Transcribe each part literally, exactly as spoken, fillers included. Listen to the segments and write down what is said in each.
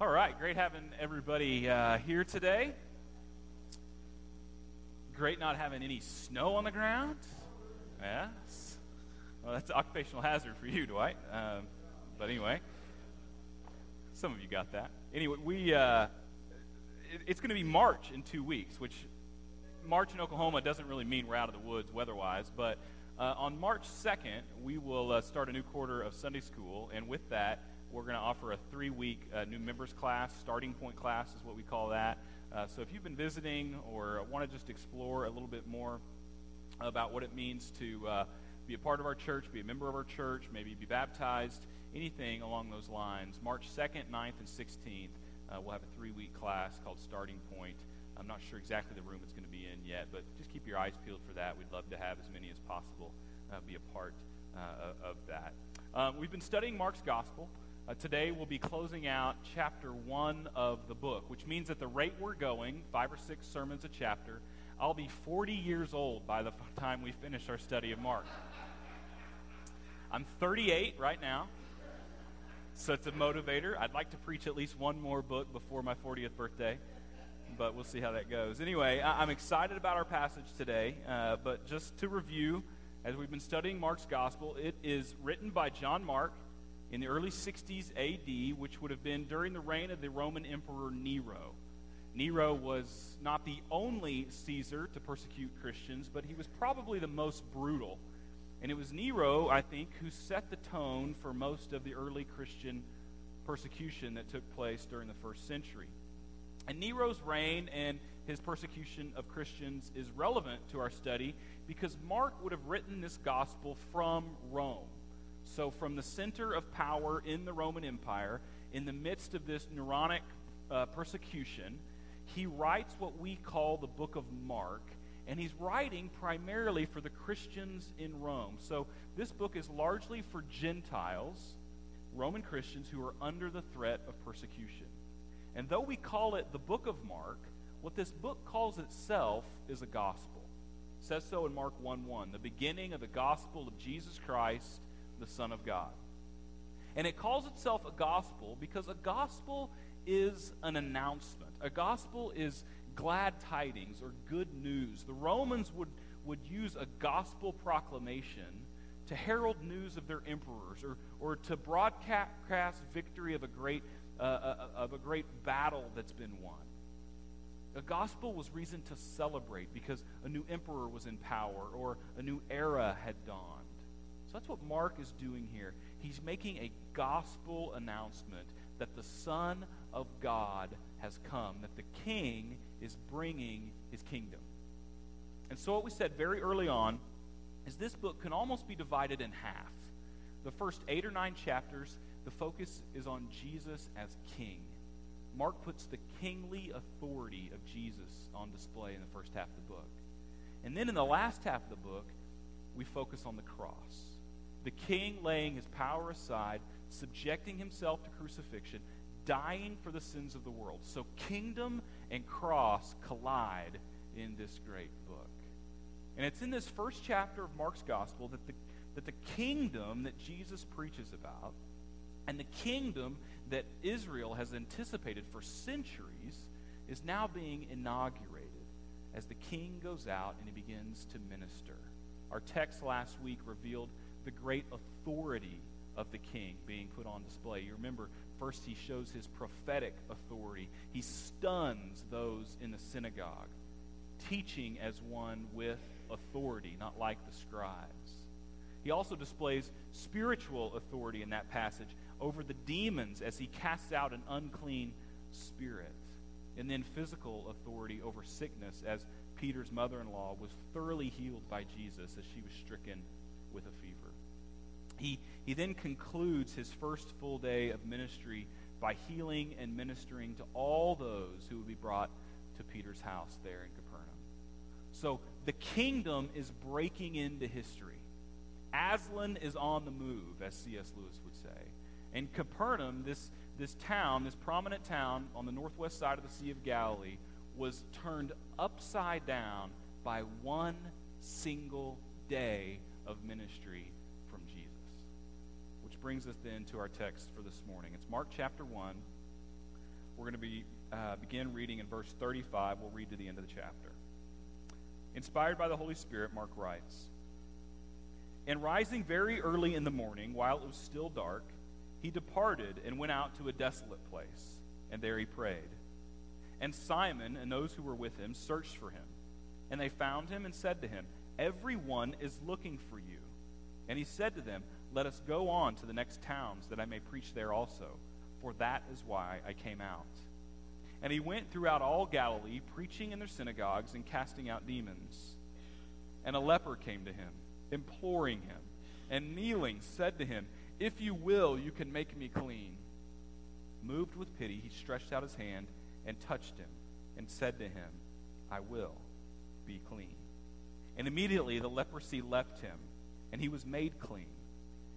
All right, great having everybody uh, here today. Great not having any snow on the ground. Yes. Well, that's an occupational hazard for you, Dwight. Um, but anyway, some of you got that. Anyway, we uh, it, it's going to be March in two weeks, which March in Oklahoma doesn't really mean we're out of the woods weather-wise, but uh, on March second, we will uh, start a new quarter of Sunday school, and with that, we're going to offer a three-week uh, new members class. Starting point class is what we call that. Uh, so if you've been visiting or want to just explore a little bit more about what it means to uh, be a part of our church, be a member of our church, maybe be baptized, anything along those lines, March second, ninth, and sixteenth, uh, we'll have a three-week class called Starting Point. I'm not sure exactly the room it's going to be in yet, but just keep your eyes peeled for that. We'd love to have as many as possible uh, be a part uh, of that. Uh, we've been studying Mark's Gospel. Uh, today we'll be closing out chapter one of the book, which means at the rate we're going, five or six sermons a chapter, I'll be forty years old by the time we finish our study of Mark. I'm thirty-eight right now, so it's a motivator. I'd like to preach at least one more book before my fortieth birthday, but we'll see how that goes. Anyway, I- I'm excited about our passage today, uh, but just to review, as we've been studying Mark's Gospel, it is written by John Mark in the early sixties A D, which would have been during the reign of the Roman Emperor Nero. Nero was not the only Caesar to persecute Christians, but he was probably the most brutal. And it was Nero, I think, who set the tone for most of the early Christian persecution that took place during the first century. And Nero's reign and his persecution of Christians is relevant to our study because Mark would have written this gospel from Rome. So from the center of power in the Roman Empire, in the midst of this Neronic uh, persecution, he writes what we call the Book of Mark, and he's writing primarily for the Christians in Rome. So this book is largely for Gentiles, Roman Christians, who are under the threat of persecution. And though we call it the Book of Mark, what this book calls itself is a gospel. It says so in Mark one one, the beginning of the gospel of Jesus Christ, the Son of God. And it calls itself a gospel because a gospel is an announcement. A gospel is glad tidings or good news. The Romans would, would use a gospel proclamation to herald news of their emperors or, or to broadcast victory of a great uh, of a great battle that's been won. A gospel was reason to celebrate because a new emperor was in power or a new era had dawned. That's what Mark is doing here. He's making a gospel announcement that the Son of God has come, that the King is bringing his kingdom. And so what we said very early on is this book can almost be divided in half. The first eight or nine chapters, the focus is on Jesus as King. Mark puts the kingly authority of Jesus on display in the first half of the book. And then in the last half of the book, we focus on the cross. The king laying his power aside, subjecting himself to crucifixion, dying for the sins of the world. So kingdom and cross collide in this great book. And it's in this first chapter of Mark's gospel that the, that the kingdom that Jesus preaches about and the kingdom that Israel has anticipated for centuries is now being inaugurated as the king goes out and he begins to minister. Our text last week revealed the great authority of the king being put on display. You remember, first he shows his prophetic authority. He stuns those in the synagogue, teaching as one with authority, not like the scribes. He also displays spiritual authority in that passage over the demons as he casts out an unclean spirit. And then physical authority over sickness as Peter's mother-in-law was thoroughly healed by Jesus as she was stricken with a fever. He, he then concludes his first full day of ministry by healing and ministering to all those who would be brought to Peter's house there in Capernaum. So the kingdom is breaking into history. Aslan is on the move, as C S Lewis would say. And Capernaum, this, this town, this prominent town on the northwest side of the Sea of Galilee, was turned upside down by one single day of ministry from Jesus. Which brings us then to our text for this morning. It's Mark chapter one, We're going to be uh, begin reading in verse thirty-five. We'll read to the end of the chapter. Inspired by the Holy Spirit, Mark writes, "And rising very early in the morning, while it was still dark, he departed and went out to a desolate place, and there he prayed. And Simon and those who were with him searched for him, and they found him and said to him, 'Everyone is looking for you.' And he said to them, 'Let us go on to the next towns, that I may preach there also, for that is why I came out.' And he went throughout all Galilee, preaching in their synagogues and casting out demons. And a leper came to him, imploring him, and kneeling said to him, 'If you will, you can make me clean.' Moved with pity, he stretched out his hand and touched him, and said to him, 'I will be clean.' And immediately the leprosy left him, and he was made clean.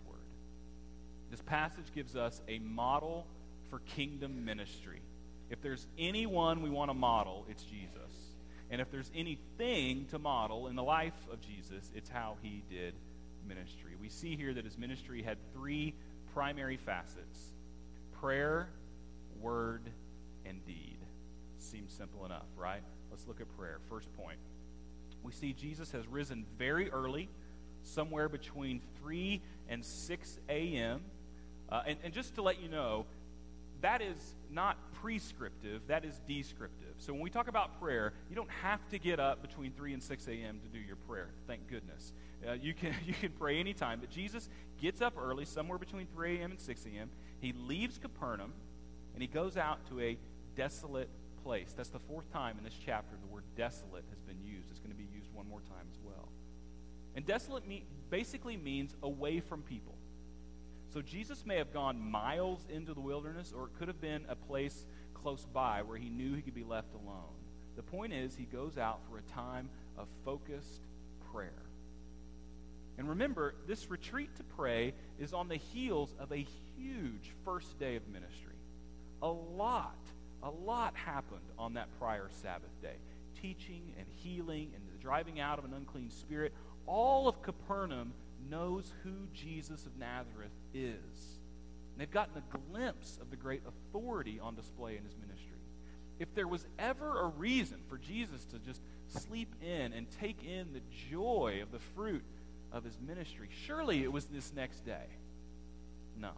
word. This passage gives us a model for kingdom ministry. If there's anyone we want to model, it's Jesus. And if there's anything to model in the life of Jesus, it's how he did ministry. We see here that his ministry had three primary facets: prayer, word, and deed. Seems simple enough, right? Let's look at prayer. First point, we see Jesus has risen very early, somewhere between three and six a.m. Uh, and, and just to let you know, that is not prescriptive, that is descriptive. So when we talk about prayer, you don't have to get up between three and six a.m. to do your prayer. Thank goodness. Uh, you can you can pray anytime. But Jesus gets up early, somewhere between three a.m. and six a.m. He leaves Capernaum, and he goes out to a desolate place. That's the fourth time in this chapter the word desolate has been used. It's going to be used one more time as well. And desolate me- basically means away from people. So Jesus may have gone miles into the wilderness, or it could have been a place close by where he knew he could be left alone. The point is, he goes out for a time of focused prayer. And remember, this retreat to pray is on the heels of a huge first day of ministry. A lot, a lot happened on that prior Sabbath day. Teaching and healing and the driving out of an unclean spirit. All of Capernaum knows who Jesus of Nazareth is. And they've gotten a glimpse of the great authority on display in his ministry. If there was ever a reason for Jesus to just sleep in and take in the joy of the fruit of his ministry, surely it was this next day. No.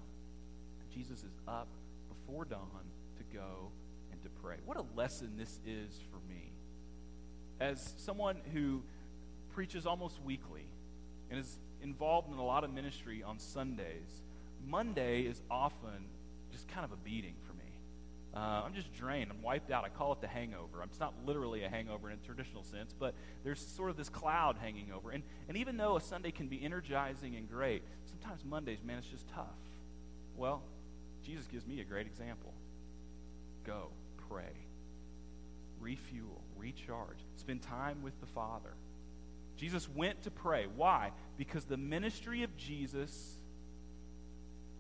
Jesus is up before dawn to go and to pray. What a lesson this is for me. As someone who preaches almost weekly and is involved in a lot of ministry on Sundays, Monday is often just kind of a beating for me. Uh, I'm just drained. I'm wiped out. I call it the hangover. It's not literally a hangover in a traditional sense, but there's sort of this cloud hanging over. And, and even though a Sunday can be energizing and great, sometimes Mondays, man, it's just tough. Well, Jesus gives me a great example. Go, pray, refuel, recharge, spend time with the Father. Jesus went to pray. Why? Because the ministry of Jesus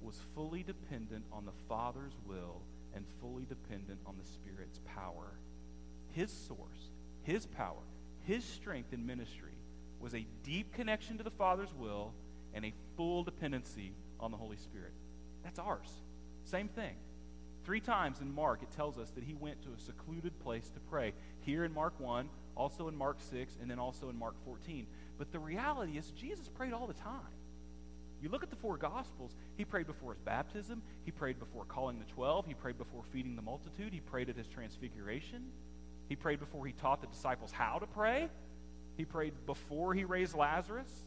was fully dependent on the Father's will and fully dependent on the Spirit's power. His source, his power, his strength in ministry was a deep connection to the Father's will and a full dependency on the Holy Spirit. That's ours. Same thing. Three times in Mark, it tells us that he went to a secluded place to pray. Here in Mark one, also in Mark six, and then also in Mark fourteen. But the reality is, Jesus prayed all the time. You look at the four Gospels, he prayed before his baptism, he prayed before calling the twelve, he prayed before feeding the multitude, he prayed at his transfiguration, he prayed before he taught the disciples how to pray, he prayed before he raised Lazarus,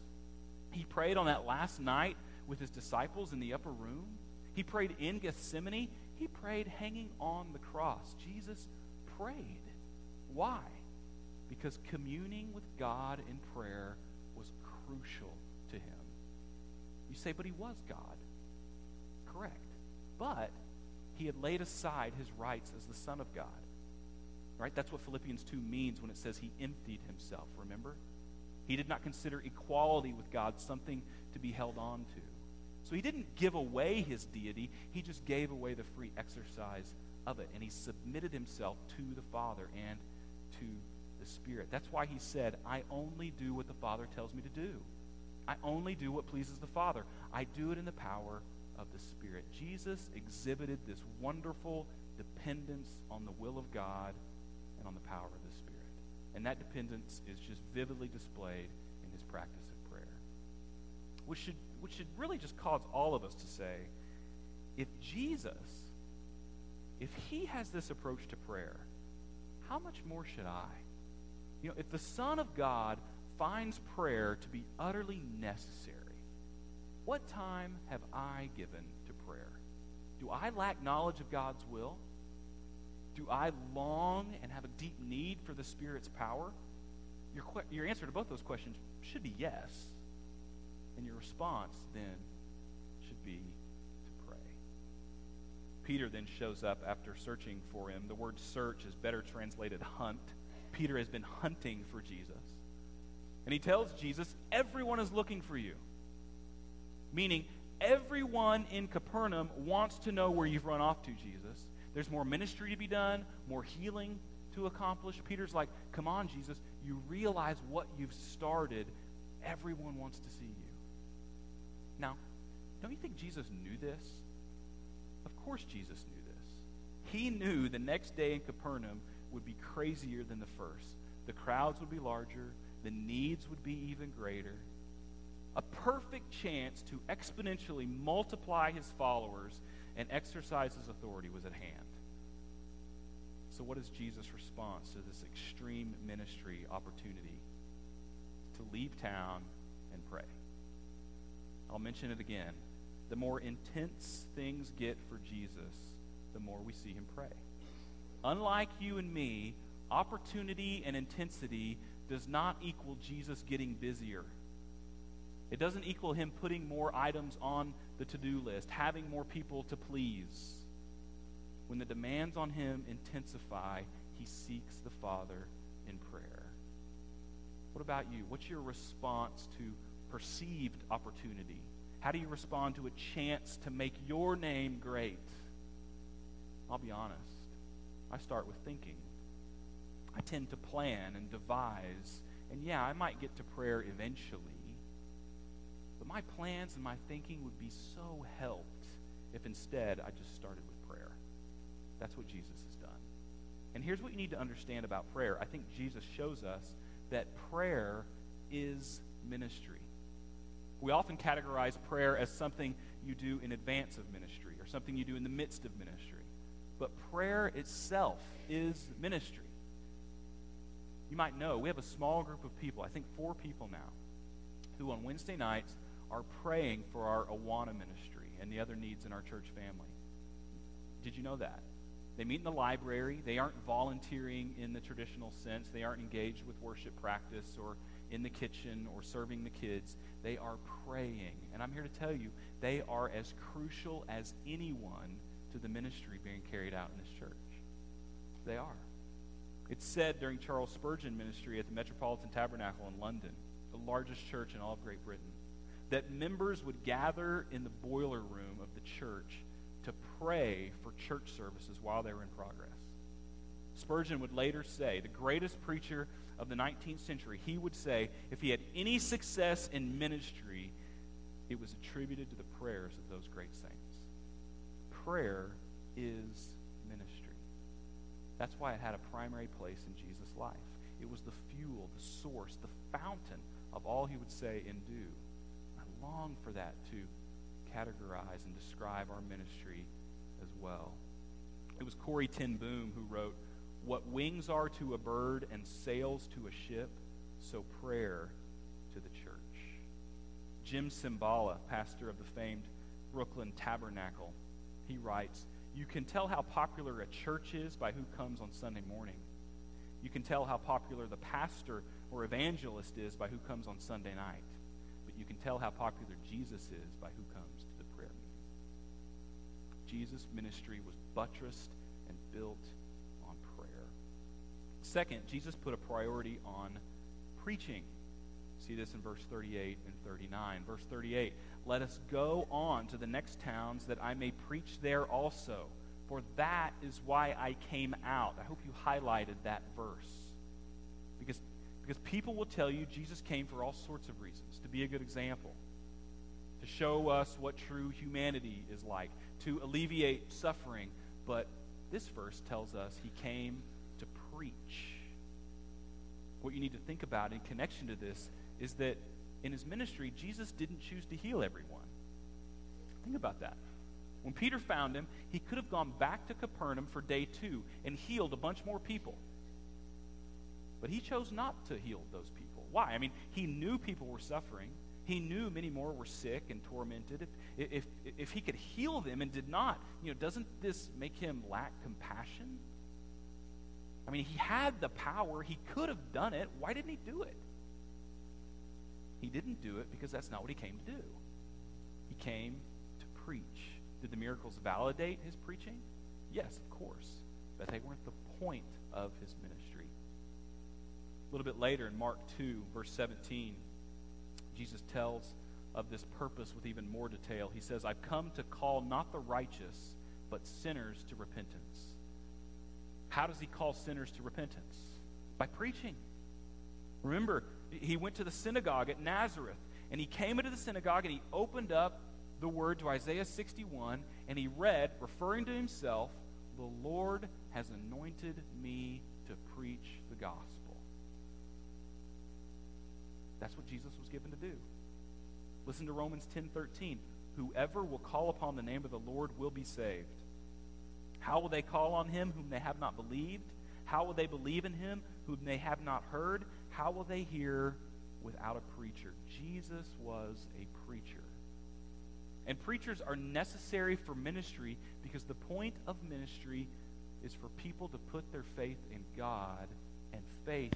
he prayed on that last night with his disciples in the upper room, he prayed in Gethsemane, he prayed hanging on the cross. Jesus prayed. Why? Because communing with God in prayer was crucial to him. You say, but he was God. Correct. But he had laid aside his rights as the Son of God. Right? That's what Philippians two means when it says he emptied himself, remember? He did not consider equality with God something to be held on to. So he didn't give away his deity, he just gave away the free exercise of it. And he submitted himself to the Father and to the Spirit. That's why he said, I only do what the Father tells me to do. I only do what pleases the Father. I do it in the power of the Spirit. Jesus exhibited this wonderful dependence on the will of God and on the power of the Spirit. And that dependence is just vividly displayed in his practice of prayer. Which should, which should really just cause all of us to say, if Jesus, if he has this approach to prayer, how much more should I? You know, if the Son of God finds prayer to be utterly necessary, what time have I given to prayer? Do I lack knowledge of God's will? Do I long and have a deep need for the Spirit's power? Your, que- your answer to both those questions should be yes. And your response then should be to pray. Peter then shows up after searching for him. The word search is better translated hunt. Peter has been hunting for Jesus. And he tells Jesus, everyone is looking for you. Meaning, everyone in Capernaum wants to know where you've run off to, Jesus. There's more ministry to be done, more healing to accomplish. Peter's like, come on, Jesus, you realize what you've started. Everyone wants to see you. Now, don't you think Jesus knew this? Of course Jesus knew this. He knew the next day in Capernaum would be crazier than the first. The crowds would be larger. The needs would be even greater. A perfect chance to exponentially multiply his followers and exercise his authority was at hand. So what is Jesus' response to this extreme ministry opportunity? To leave town and pray. I'll mention it again. The more intense things get for Jesus, the more we see him pray. Unlike you and me, opportunity and intensity does not equal Jesus getting busier. It doesn't equal him putting more items on the to-do list, having more people to please. When the demands on him intensify, he seeks the Father in prayer. What about you? What's your response to perceived opportunity? How do you respond to a chance to make your name great? I'll be honest. I start with thinking. I tend to plan and devise. And yeah, I might get to prayer eventually. But my plans and my thinking would be so helped if instead I just started with prayer. That's what Jesus has done. And here's what you need to understand about prayer. I think Jesus shows us that prayer is ministry. We often categorize prayer as something you do in advance of ministry or something you do in the midst of ministry. But prayer itself is ministry. You might know, we have a small group of people, I think four people now, who on Wednesday nights are praying for our Awana ministry and the other needs in our church family. Did you know that? They meet in the library. They aren't volunteering in the traditional sense. They aren't engaged with worship practice or in the kitchen or serving the kids. They are praying. And I'm here to tell you, they are as crucial as anyone to the ministry being carried out in this church. They are. It's said during Charles Spurgeon's ministry at the Metropolitan Tabernacle in London, the largest church in all of Great Britain, that members would gather in the boiler room of the church to pray for church services while they were in progress. Spurgeon would later say, the greatest preacher of the nineteenth century, he would say if he had any success in ministry, it was attributed to the prayers of those great saints. Prayer is ministry. That's why it had a primary place in Jesus' life. It was the fuel, the source, the fountain of all he would say and do. I long for that to categorize and describe our ministry as well. It was Corrie ten Boom who wrote, "What wings are to a bird and sails to a ship, so prayer to the church." Jim Cymbala, pastor of the famed Brooklyn Tabernacle, he writes, "You can tell how popular a church is by who comes on Sunday morning. You can tell how popular the pastor or evangelist is by who comes on Sunday night. But you can tell how popular Jesus is by who comes to the prayer meeting." Jesus' ministry was buttressed and built on prayer. Second, Jesus put a priority on preaching. See this in verse thirty-eight and thirty-nine. Verse thirty-eight, "Let us go on to the next towns that I may preach there also, for that is why I came out." I hope you highlighted that verse. Because, because people will tell you Jesus came for all sorts of reasons, to be a good example, to show us what true humanity is like, to alleviate suffering. But this verse tells us he came to preach. What you need to think about in connection to this is that in his ministry, Jesus didn't choose to heal everyone. Think about that. When Peter found him, he could have gone back to Capernaum for day two and healed a bunch more people. But he chose not to heal those people. Why? I mean, he knew people were suffering. He knew many more were sick and tormented. If, if, if he could heal them and did not, you know, doesn't this make him lack compassion? I mean, he had the power. He could have done it. Why didn't he do it? He didn't do it because that's not what he came to do. He came to preach. Did the miracles validate his preaching? Yes, of course. But they weren't the point of his ministry. A little bit later in Mark two, verse seventeen, Jesus tells of this purpose with even more detail. He says, "I've come to call not the righteous, but sinners to repentance." How does he call sinners to repentance? By preaching. Remember, he went to the synagogue at Nazareth, and he came into the synagogue, and he opened up the word to Isaiah sixty-one, and he read, referring to himself, "The Lord has anointed me to preach the gospel." That's what Jesus was given to do. Listen to Romans ten thirteen. "Whoever will call upon the name of the Lord will be saved." How will they call on him whom they have not believed? How will they believe in him whom they have not heard? How will they hear without a preacher? Jesus was a preacher. And preachers are necessary for ministry because the point of ministry is for people to put their faith in God, and faith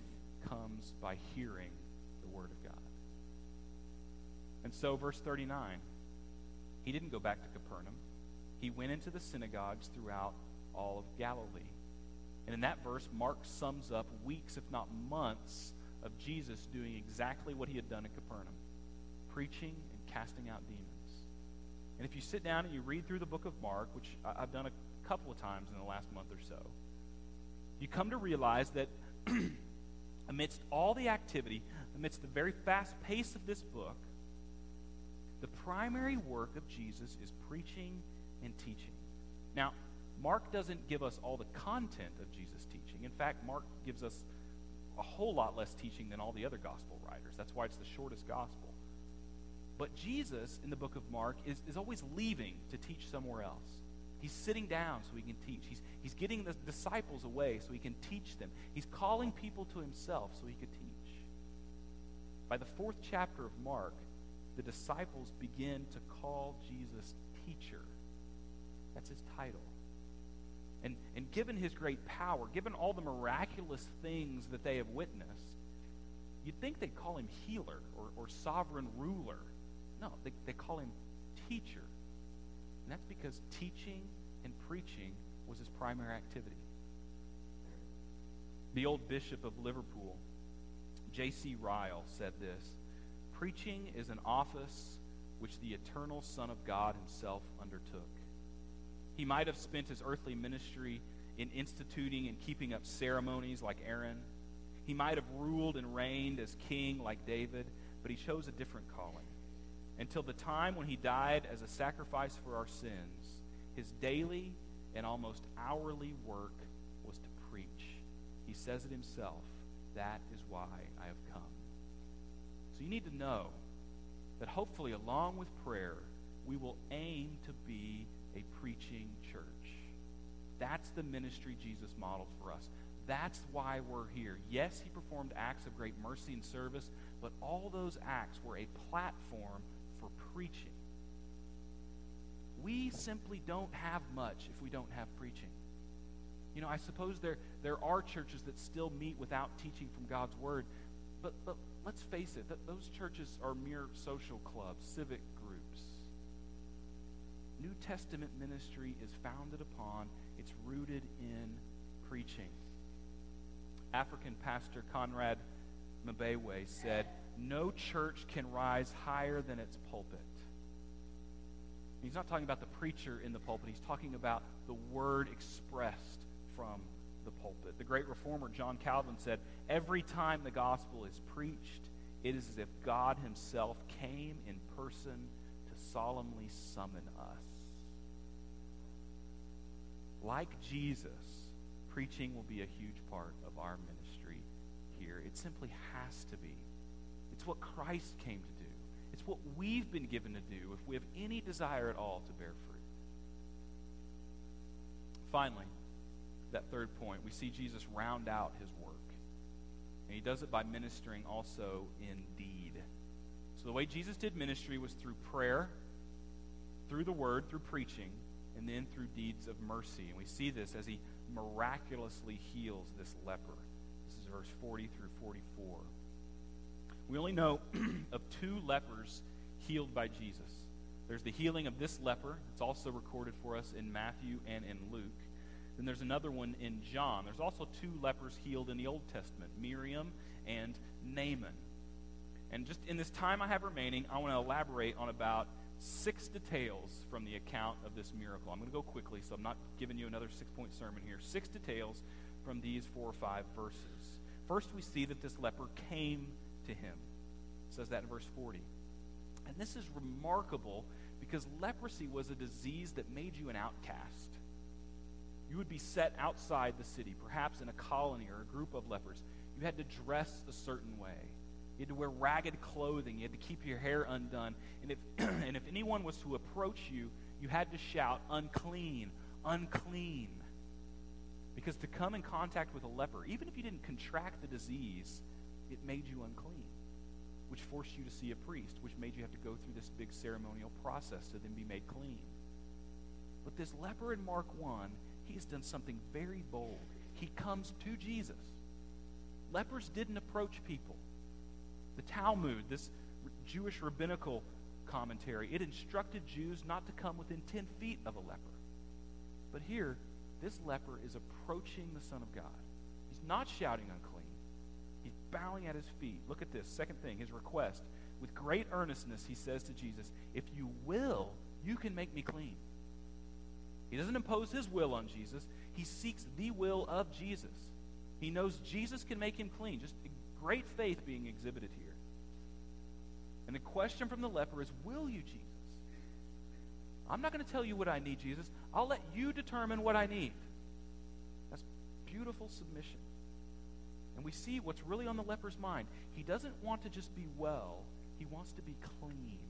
comes by hearing Word of God. And so verse thirty-nine, he didn't go back to Capernaum. He went into the synagogues throughout all of Galilee. And in that verse, Mark sums up weeks, if not months, of Jesus doing exactly what he had done in Capernaum, preaching and casting out demons. And if you sit down and you read through the book of Mark, which I've done a couple of times in the last month or so, you come to realize that amidst all the activity, amidst the very fast pace of this book, the primary work of Jesus is preaching and teaching. Now, Mark doesn't give us all the content of Jesus' teaching. In fact, Mark gives us a whole lot less teaching than all the other gospel writers. That's why it's the shortest gospel. But Jesus, in the book of Mark, is, is always leaving to teach somewhere else. He's sitting down so he can teach. He's, he's getting the disciples away so he can teach them. He's calling people to himself so he could teach. By the fourth chapter of Mark, the disciples begin to call Jesus teacher. That's his title. And, and given his great power, given all the miraculous things that they have witnessed, you'd think they'd call him healer or, or sovereign ruler. No, they, they call him teacher. And that's because teaching and preaching was his primary activity. The old bishop of Liverpool, J C Ryle, said this: "Preaching is an office which the eternal Son of God himself undertook. He might have spent his earthly ministry in instituting and keeping up ceremonies like Aaron. He might have ruled and reigned as king like David, but he chose a different calling. Until the time when he died as a sacrifice for our sins, his daily and almost hourly work was to preach. He says it himself, 'That is why I have come.'" So you need to know that hopefully, along with prayer, we will aim to be a preaching church. That's the ministry Jesus modeled for us. That's why we're here. Yes, he performed acts of great mercy and service, but all those acts were a platform for preaching. We simply don't have much if we don't have preaching. You know, I suppose there, there are churches that still meet without teaching from God's Word, but, but let's face it, that those churches are mere social clubs, civic groups. New Testament ministry is founded upon, it's rooted in preaching. African pastor Conrad Mbewe said, "No church can rise higher than its pulpit." He's not talking about the preacher in the pulpit. He's talking about the word expressed from the pulpit. The great reformer John Calvin said, "Every time the gospel is preached, it is as if God himself came in person to solemnly summon us." Like Jesus, preaching will be a huge part of our ministry here. It simply has to be. It's what Christ came to do. It's what we've been given to do if we have any desire at all to bear fruit. Finally, that third point, we see Jesus round out his work. And he does it by ministering also in deed. So the way Jesus did ministry was through prayer, through the word, through preaching, and then through deeds of mercy. And we see this as he miraculously heals this leper. This is verse forty through forty-four. We only know of two lepers healed by Jesus. There's the healing of this leper. It's also recorded for us in Matthew and in Luke. Then there's another one in John. There's also two lepers healed in the Old Testament, Miriam and Naaman. And just in this time I have remaining, I want to elaborate on about six details from the account of this miracle. I'm going to go quickly, so I'm not giving you another six-point sermon here. Six details from these four or five verses. First, we see that this leper came to him. It says that in verse forty. And this is remarkable because leprosy was a disease that made you an outcast. You would be set outside the city, perhaps in a colony or a group of lepers. You had to dress a certain way. You had to wear ragged clothing. You had to keep your hair undone. And if and if anyone was to approach you, you had to shout, "Unclean, unclean." Because to come in contact with a leper, even if you didn't contract the disease, it made you unclean, which forced you to see a priest, which made you have to go through this big ceremonial process to then be made clean. But this leper in Mark one, he's done something very bold. He comes to Jesus. Lepers didn't approach people. The Talmud, this Jewish rabbinical commentary, it instructed Jews not to come within ten feet of a leper. But here, this leper is approaching the Son of God. He's not shouting unclean. He's bowing at his feet. Look at this. Second thing, his request. With great earnestness, he says to Jesus, "If you will, you can make me clean." He doesn't impose his will on Jesus. He seeks the will of Jesus. He knows Jesus can make him clean. Just great faith being exhibited here. And the question from the leper is, "Will you, Jesus? I'm not going to tell you what I need, Jesus. I'll let you determine what I need." That's beautiful submission. And we see what's really on the leper's mind. He doesn't want to just be well. He wants to be clean.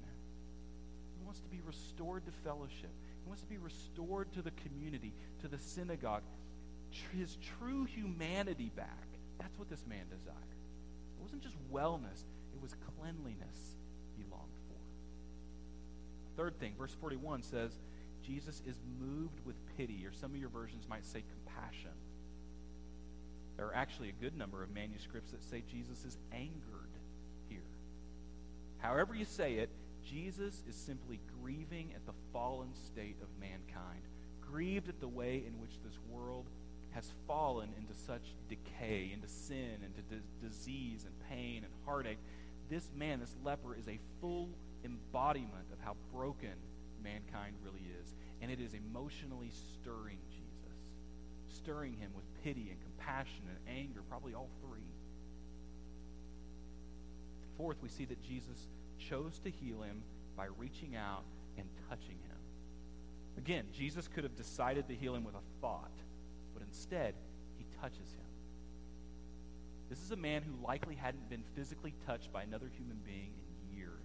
He wants to be restored to fellowship. He wants to be restored to the community, to the synagogue. His true humanity back. That's what this man desired. It wasn't just wellness. It was cleanliness he longed for. Third thing, verse forty-one says, Jesus is moved with pity, or some of your versions might say compassion. There are actually a good number of manuscripts that say Jesus is angered here. However you say it, Jesus is simply grieving at the fallen state of mankind, grieved at the way in which this world has fallen into such decay, into sin, into d- disease and pain and heartache. This man, this leper, is a full embodiment of how broken mankind really is, and it is emotionally stirring Jesus. Stirring him with pity and compassion and anger, probably all three. Fourth, we see that Jesus chose to heal him by reaching out and touching him. Again, Jesus could have decided to heal him with a thought, but instead, he touches him. This is a man who likely hadn't been physically touched by another human being in years.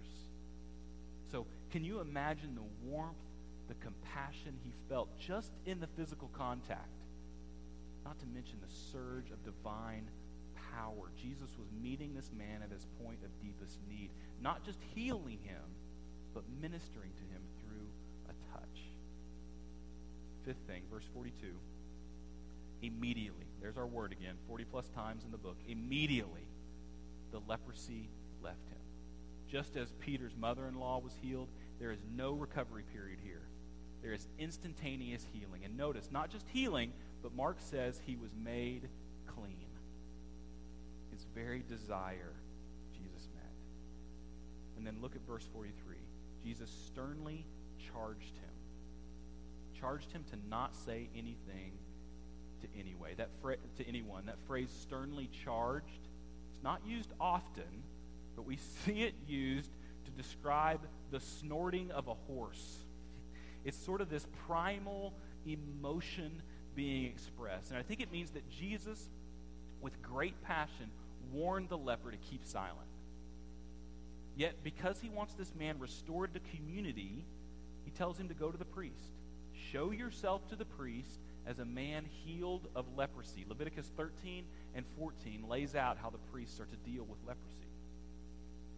So, can you imagine the warmth, the compassion he felt just in the physical contact? Not to mention the surge of divine power. Jesus was meeting this man at his point of deepest need, not just healing him, but ministering to him through a touch. Fifth thing, verse forty-two. Immediately, there's our word again, forty plus times in the book. Immediately, the leprosy left him. Just as Peter's mother-in-law was healed, there is no recovery period here. There is instantaneous healing. And notice, not just healing, but Mark says he was made clean. very desire Jesus met. And then look at verse forty-three. Jesus sternly charged him. Charged him to not say anything to anyway, that fra- to anyone. That phrase, sternly charged, it's not used often, but we see it used to describe the snorting of a horse. It's sort of this primal emotion being expressed. And I think it means that Jesus, with great passion, warned the leper to keep silent. Yet, because he wants this man restored to community, he tells him to go to the priest. Show yourself to the priest as a man healed of leprosy. Leviticus thirteen and fourteen lays out how the priests are to deal with leprosy.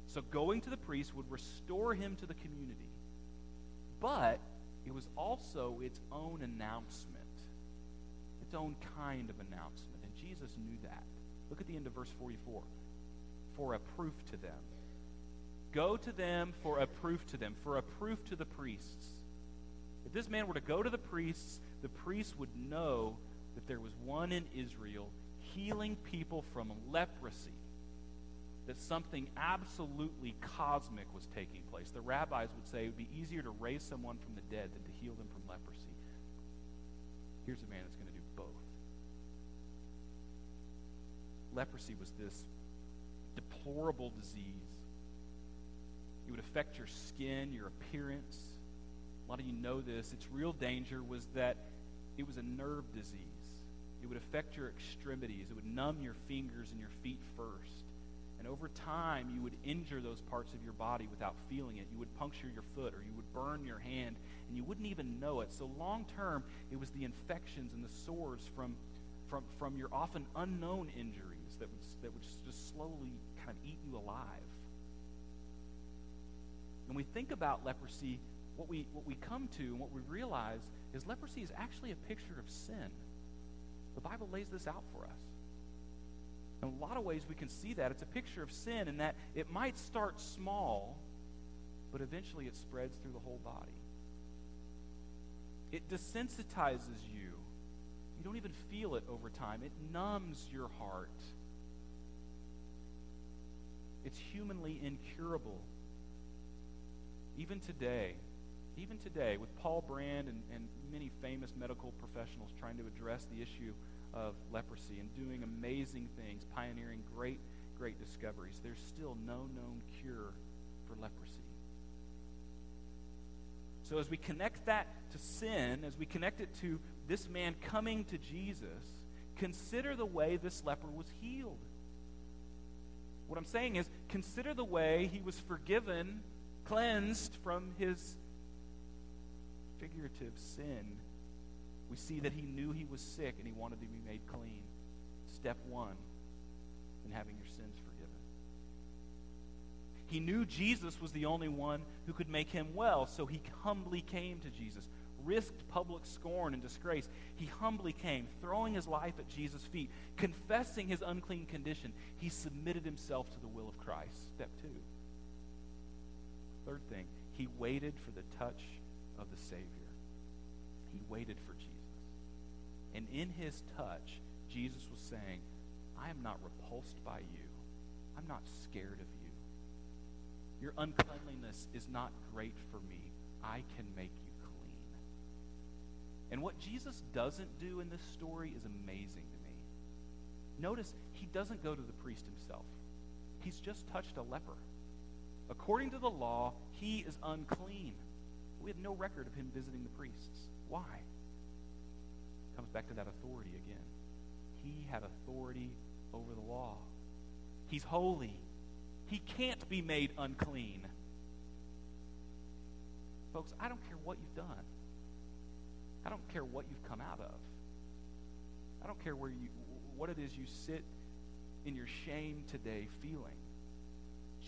So going to the priest would restore him to the community. But it was also its own announcement, its own kind of announcement. And Jesus knew that. Look at the end of verse forty-four. For a proof to them. Go to them for a proof to them, for a proof to the priests. If this man were to go to the priests, the priests would know that there was one in Israel healing people from leprosy, that something absolutely cosmic was taking place. The rabbis would say it would be easier to raise someone from the dead than to heal them from leprosy. Here's a man that's going to do both. Leprosy was this deplorable disease. It would affect your skin, your appearance. A lot of you know this. Its real danger was that it was a nerve disease. It would affect your extremities. It would numb your fingers and your feet first. And over time, you would injure those parts of your body without feeling it. You would puncture your foot, or you would burn your hand, and you wouldn't even know it. So long term, it was the infections and the sores from from, from your often unknown injuries that would, that would just slowly kind of eat you alive. When we think about leprosy, what we, what we come to and what we realize is leprosy is actually a picture of sin. The Bible lays this out for us. In a lot of ways, we can see that. It's a picture of sin in that it might start small, but eventually it spreads through the whole body. It desensitizes you. You don't even feel it over time. It numbs your heart. It's humanly incurable. Even today, even today, with Paul Brand and, and many famous medical professionals trying to address the issue of leprosy and doing amazing things, pioneering great, great discoveries, there's still no known cure for leprosy. So as we connect that to sin, as we connect it to this man coming to Jesus, consider the way this leper was healed. What I'm saying is, consider the way he was forgiven, cleansed from his figurative sin. We see that he knew he was sick and he wanted to be made clean. Step one in having your sins forgiven. He knew Jesus was the only one who could make him well, so he humbly came to Jesus, risked public scorn and disgrace. He humbly came, throwing his life at Jesus' feet, confessing his unclean condition. He submitted himself to the will of Christ. Step two. Third thing, he waited for the touch of the Savior. He waited for Jesus. And in his touch, Jesus was saying, I am not repulsed by you. I'm not scared of you. Your uncleanliness is not great for me. I can make you clean. And what Jesus doesn't do in this story is amazing to me. Notice, he doesn't go to the priest himself. He's just touched a leper. According to the law, he is unclean. We have no record of him visiting the priests. Why? It comes back to that authority again. He had authority over the law. He's holy. He can't be made unclean. Folks, I don't care what you've done. I don't care what you've come out of. I don't care where you, what it is you sit in your shame today feeling.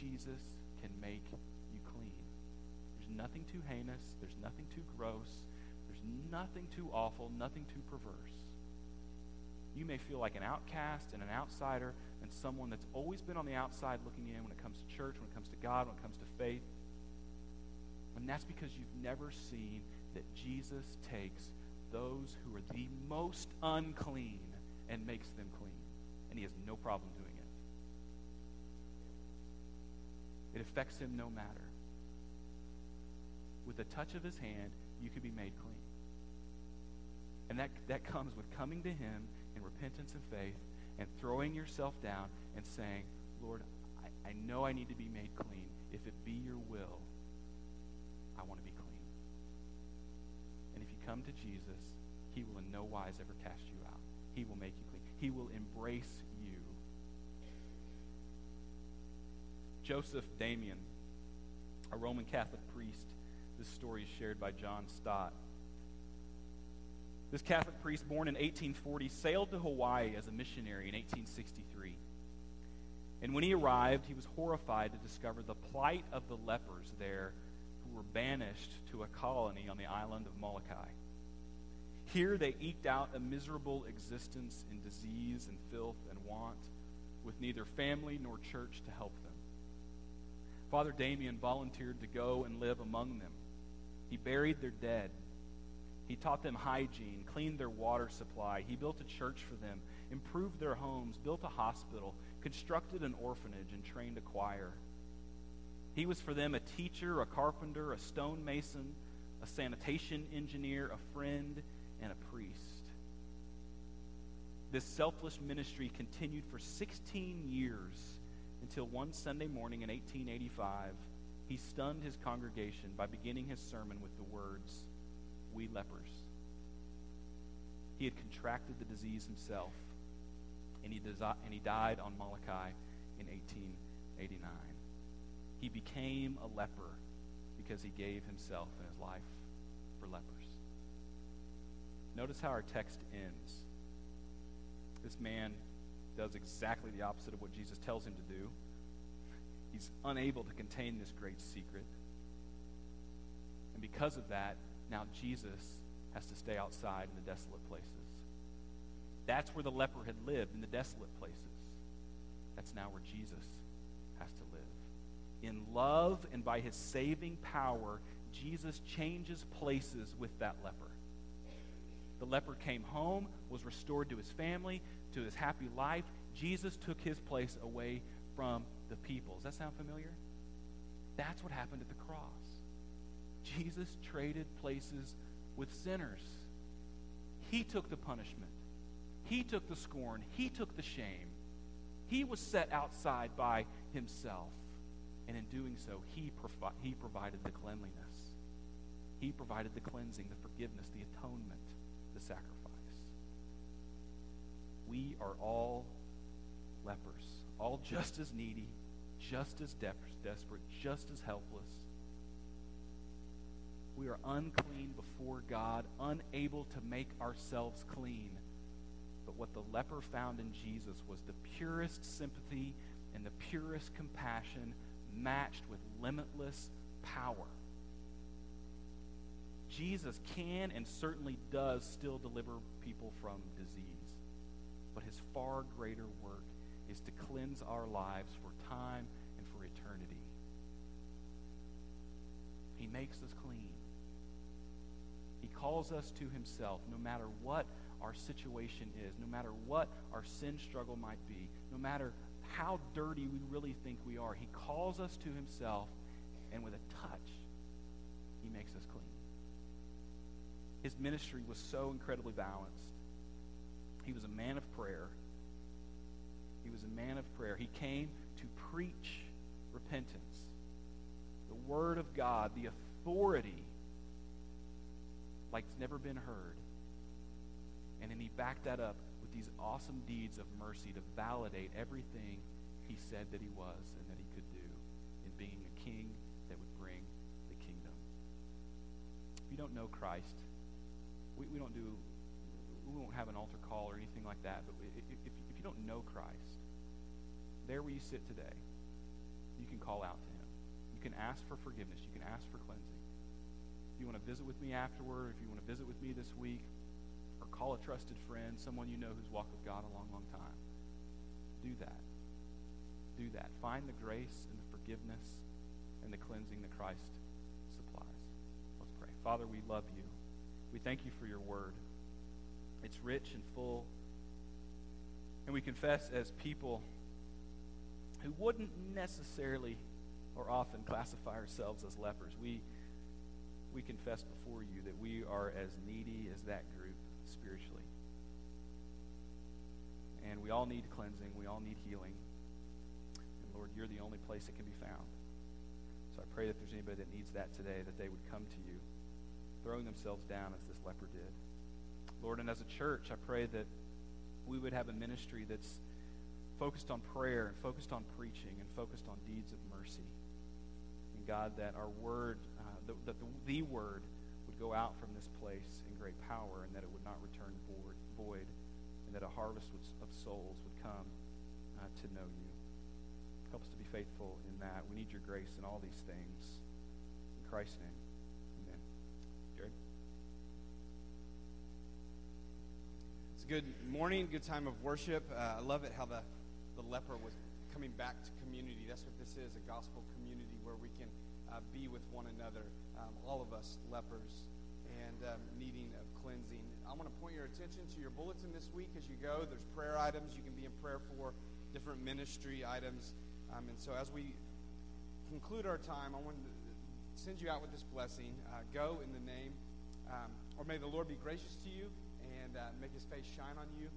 Jesus can make you clean. There's nothing too heinous. There's nothing too gross. Nothing too awful, nothing too perverse. You may feel like an outcast and an outsider and someone that's always been on the outside looking in when it comes to church, when it comes to God, when it comes to faith. And that's because you've never seen that Jesus takes those who are the most unclean and makes them clean. And he has no problem doing it. affects him no matter. With a touch of his hand, you could be made clean. And that, that comes with coming to him in repentance and faith and throwing yourself down and saying, Lord, I, I know I need to be made clean. If it be your will, I want to be clean. And if you come to Jesus, he will in no wise ever cast you out. He will make you clean. He will embrace you. Joseph Damien, a Roman Catholic priest, this story is shared by John Stott. This Catholic priest, born in eighteen forty, sailed to Hawaii as a missionary in eighteen sixty-three. And when he arrived, he was horrified to discover the plight of the lepers there who were banished to a colony on the island of Molokai. Here they eked out a miserable existence in disease and filth and want, with neither family nor church to help them. Father Damien volunteered to go and live among them. He buried their dead. He taught them hygiene, cleaned their water supply. He built a church for them, improved their homes, built a hospital, constructed an orphanage, and trained a choir. He was for them a teacher, a carpenter, a stonemason, a sanitation engineer, a friend, and a priest. This selfless ministry continued for sixteen years until one Sunday morning in eighteen eighty-five, he stunned his congregation by beginning his sermon with the words, "We lepers." He had contracted the disease himself, and he, desi- and he died on Molokai in eighteen eighty-nine. He became a leper because he gave himself and his life for lepers. Notice how our text ends. This man does exactly the opposite of what Jesus tells him to do. He's unable to contain this great secret. And because of that, now Jesus has to stay outside in the desolate places. That's where the leper had lived, in the desolate places. That's now where Jesus has to live. In love and by his saving power, Jesus changes places with that leper. The leper came home, was restored to his family, to his happy life. Jesus took his place away from the people. Does that sound familiar? That's what happened at the cross. Jesus traded places with sinners. He took the punishment. He took the scorn. He took the shame. He was set outside by himself. And in doing so, he, provi- he provided the cleanliness. He provided the cleansing, the forgiveness, the atonement, the sacrifice. We are all lepers, all just as needy, just as de- desperate, just as helpless. We are unclean before God, unable to make ourselves clean. But what the leper found in Jesus was the purest sympathy and the purest compassion matched with limitless power. Jesus can and certainly does still deliver people from disease. But his far greater work is to cleanse our lives for time and for eternity. He makes us clean. He calls us to himself no matter what our situation is, no matter what our sin struggle might be, no matter how dirty we really think we are. He calls us to himself, and with a touch, he makes us clean. His ministry was so incredibly balanced. He was a man of prayer. He was a man of prayer. He came to preach repentance, the word of God, the authority like it's never been heard. And then he backed that up with these awesome deeds of mercy to validate everything he said that he was and that he could do in being a king that would bring the kingdom. If you don't know Christ, we, we don't do, we won't have an altar call or anything like that, but if, if, if you don't know Christ, there where you sit today, you can call out to him. You can ask for forgiveness. You can ask for cleansing. If you want to visit with me afterward, if you want to visit with me this week, or call a trusted friend, someone you know who's walked with God a long, long time, do that. Do that. Find the grace and the forgiveness and the cleansing that Christ supplies. Let's pray. Father, we love you. We thank you for your word. It's rich and full. And we confess as people who wouldn't necessarily or often classify ourselves as lepers. We we confess before you that we are as needy as that group spiritually. And we all need cleansing. We all need healing. And Lord, you're the only place it can be found. So I pray that there's anybody that needs that today, that they would come to you, throwing themselves down as this leper did. Lord, and as a church, I pray that we would have a ministry that's focused on prayer and focused on preaching and focused on deeds of mercy. And God, that our word, uh, the, that the, the word would go out from this place in great power, and that it would not return void, void and that a harvest would, of souls would come uh, to know you. Help us to be faithful in that. We need your grace in all these things. In Christ's name. Good morning, good time of worship. Uh, I love it how the, the leper was coming back to community. That's what this is, a gospel community where we can uh, be with one another, um, all of us lepers and um, needing of cleansing. I want to point your attention to your bulletin this week as you go. There's prayer items you can be in prayer for, different ministry items. Um, and so as we conclude our time, I want to send you out with this blessing. Uh, go in the name, um, or may the Lord be gracious to you, and uh, make his face shine on you,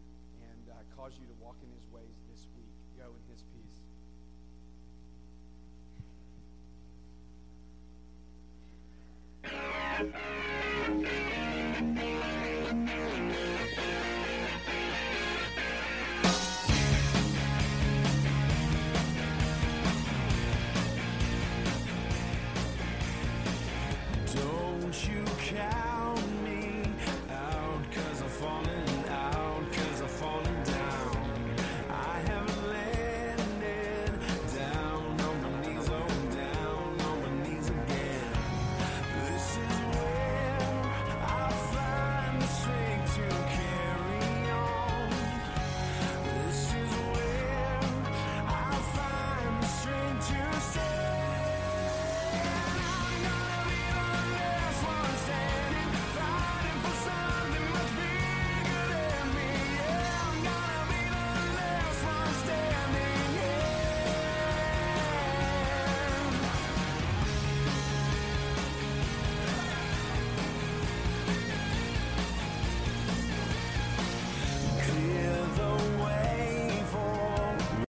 and uh, cause you to walk in his ways this week. Go in his peace.